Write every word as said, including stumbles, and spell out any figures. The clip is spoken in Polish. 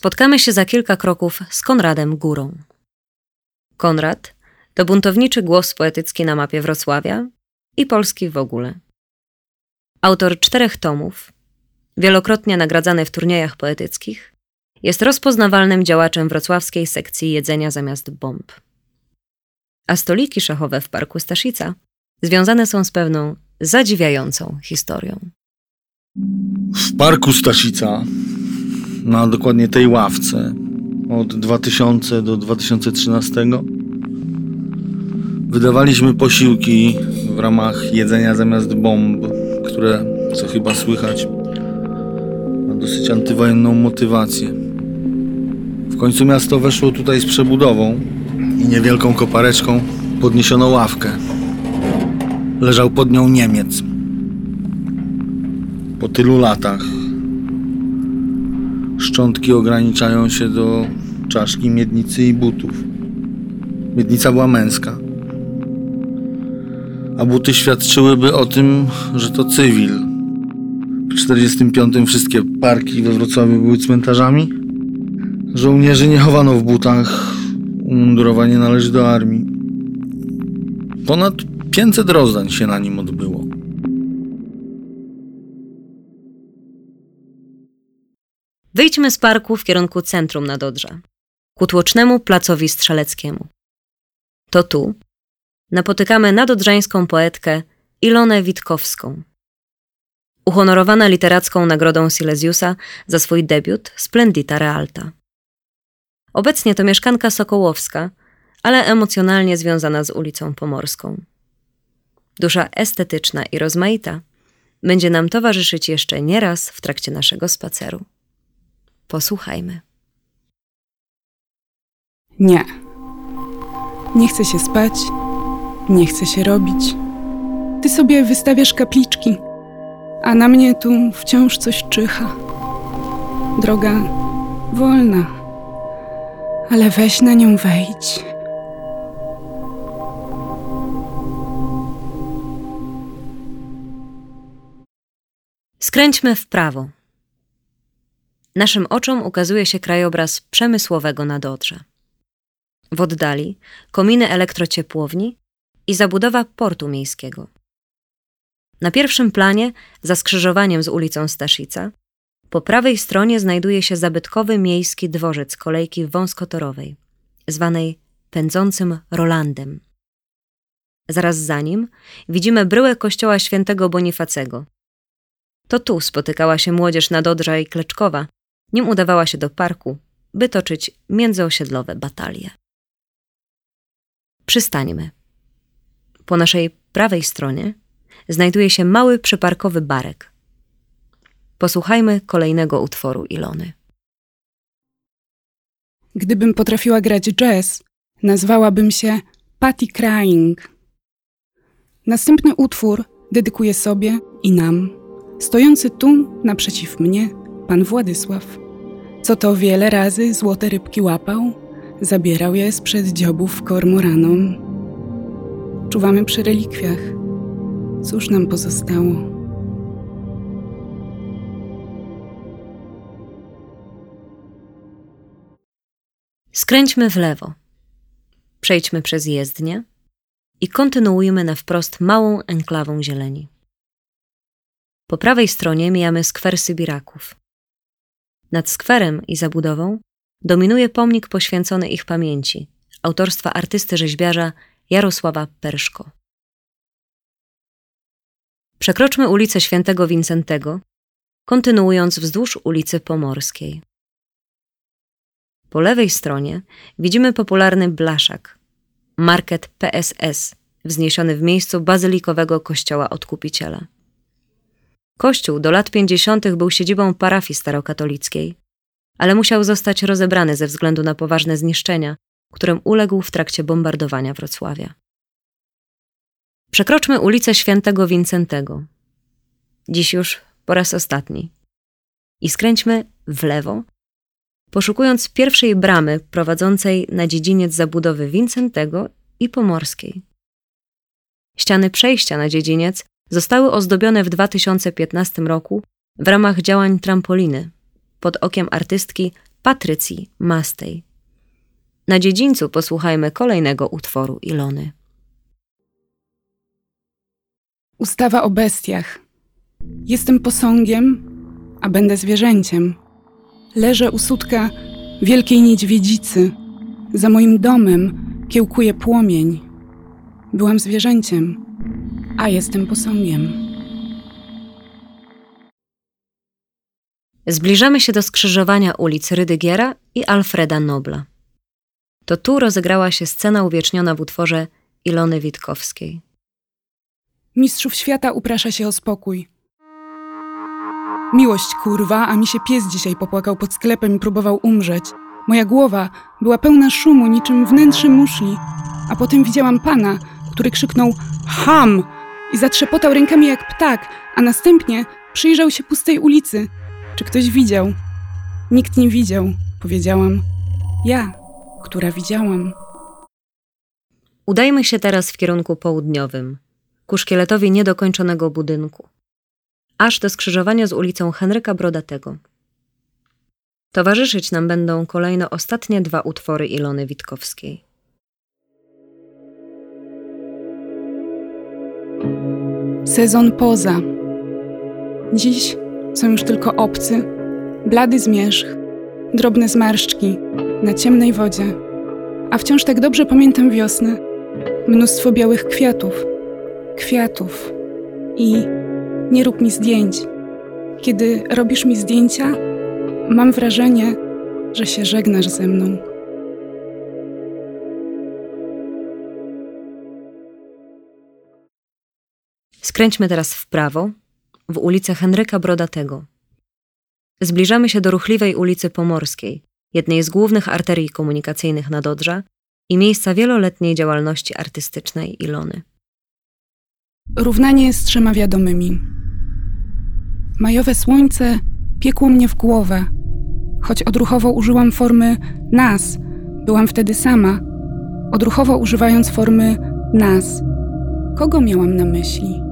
Spotkamy się za kilka kroków z Konradem Górą. Konrad to buntowniczy głos poetycki na mapie Wrocławia i Polski w ogóle. Autor czterech tomów, wielokrotnie nagradzany w turniejach poetyckich, jest rozpoznawalnym działaczem wrocławskiej sekcji Jedzenia Zamiast Bomb. A stoliki szachowe w Parku Staszica związane są z pewną zadziwiającą historią. W Parku Staszica, na dokładnie tej ławce, od dwa tysiące do dwa tysiące trzynastego wydawaliśmy posiłki w ramach Jedzenia Zamiast Bomb, które, co chyba słychać, ma dosyć antywojenną motywację. W końcu miasto weszło tutaj z przebudową i niewielką kopareczką podniesiono ławkę. Leżał pod nią Niemiec. Po tylu latach szczątki ograniczają się do czaszki, miednicy i butów. Miednica była męska, a buty świadczyłyby o tym, że to cywil. W czterdziestym piątym wszystkie parki we Wrocławiu były cmentarzami. Żołnierzy nie chowano w butach, umundurowanie należy do armii. Ponad pięćset rozdań się na nim odbyło. Wyjdźmy z parku w kierunku centrum Nadodrza, ku tłocznemu placowi strzeleckiemu. To tu napotykamy nadodrzańską poetkę Ilonę Witkowską. Uhonorowana literacką nagrodą Silesiusa za swój debiut Splendita Realta. Obecnie to mieszkanka Sokołowska, ale emocjonalnie związana z ulicą Pomorską. Dusza estetyczna i rozmaita będzie nam towarzyszyć jeszcze nieraz w trakcie naszego spaceru. Posłuchajmy. Nie. Nie chcę się spać. Nie chcę się robić. Ty sobie wystawiasz kapliczki, a na mnie tu wciąż coś czyha. Droga wolna, ale weź na nią wejdź. Skręćmy w prawo. Naszym oczom ukazuje się krajobraz przemysłowego Nadodrza. W oddali kominy elektrociepłowni i zabudowa portu miejskiego. Na pierwszym planie, za skrzyżowaniem z ulicą Staszica, po prawej stronie znajduje się zabytkowy miejski dworzec kolejki wąskotorowej, zwanej Pędzącym Rolandem. Zaraz za nim widzimy bryłę kościoła św. Bonifacego. To tu spotykała się młodzież Nadodrza i Kleczkowa, nim udawała się do parku, by toczyć międzyosiedlowe batalie. Przystańmy. Po naszej prawej stronie znajduje się mały przyparkowy barek. Posłuchajmy kolejnego utworu Ilony. Gdybym potrafiła grać jazz, nazwałabym się Patty Crying. Następny utwór dedykuję sobie i nam. Stojący tu naprzeciw mnie pan Władysław, co to wiele razy złote rybki łapał, zabierał je sprzed dziobów kormoranom. Czuwamy przy relikwiach. Cóż nam pozostało? Skręćmy w lewo. Przejdźmy przez jezdnię i kontynuujmy na wprost małą enklawą zieleni. Po prawej stronie mijamy skwer Sybiraków. Nad skwerem i zabudową dominuje pomnik poświęcony ich pamięci, autorstwa artysty-rzeźbiarza Jarosława Perszko. Przekroczmy ulicę św. Wincentego, kontynuując wzdłuż ulicy Pomorskiej. Po lewej stronie widzimy popularny blaszak, market P S S, wzniesiony w miejscu bazylikowego kościoła Odkupiciela. Kościół do lat pięćdziesiątych był siedzibą parafii starokatolickiej, ale musiał zostać rozebrany ze względu na poważne zniszczenia, którym uległ w trakcie bombardowania Wrocławia. Przekroczmy ulicę Świętego Wincentego, dziś już po raz ostatni, i skręćmy w lewo, poszukując pierwszej bramy prowadzącej na dziedziniec zabudowy Wincentego i Pomorskiej. Ściany przejścia na dziedziniec zostały ozdobione w dwa tysiące piętnastym roku w ramach działań trampoliny pod okiem artystki Patrycji Mastej. Na dziedzińcu posłuchajmy kolejnego utworu Ilony. Ustawa o bestiach. Jestem posągiem, a będę zwierzęciem. Leżę u sutka wielkiej niedźwiedzicy. Za moim domem kiełkuje płomień. Byłam zwierzęciem, a jestem posągiem. Zbliżamy się do skrzyżowania ulic Rydygiera i Alfreda Nobla. To tu rozegrała się scena uwieczniona w utworze Ilony Witkowskiej. Mistrzów świata uprasza się o spokój. Miłość kurwa, a mi się pies dzisiaj popłakał pod sklepem i próbował umrzeć. Moja głowa była pełna szumu, niczym wnętrze muszli. A potem widziałam pana, który krzyknął ham i zatrzepotał rękami jak ptak, a następnie przyjrzał się pustej ulicy. Czy ktoś widział? Nikt nie widział, powiedziałam. Ja, która widziałam. Udajmy się teraz w kierunku południowym, ku szkieletowi niedokończonego budynku, aż do skrzyżowania z ulicą Henryka Brodatego. Towarzyszyć nam będą kolejno ostatnie dwa utwory Ilony Witkowskiej. Sezon poza. Dziś są już tylko obcy, blady zmierzch, drobne zmarszczki na ciemnej wodzie. A wciąż tak dobrze pamiętam wiosnę. Mnóstwo białych kwiatów, kwiatów i nie rób mi zdjęć. Kiedy robisz mi zdjęcia, mam wrażenie, że się żegnasz ze mną. Skręćmy teraz w prawo, w ulicę Henryka Brodatego. Zbliżamy się do ruchliwej ulicy Pomorskiej, jednej z głównych arterii komunikacyjnych Nadodrza i miejsca wieloletniej działalności artystycznej Ilony. Równanie z trzema wiadomymi. Majowe słońce piekło mnie w głowę. Choć odruchowo użyłam formy nas, byłam wtedy sama, odruchowo używając formy nas. Kogo miałam na myśli?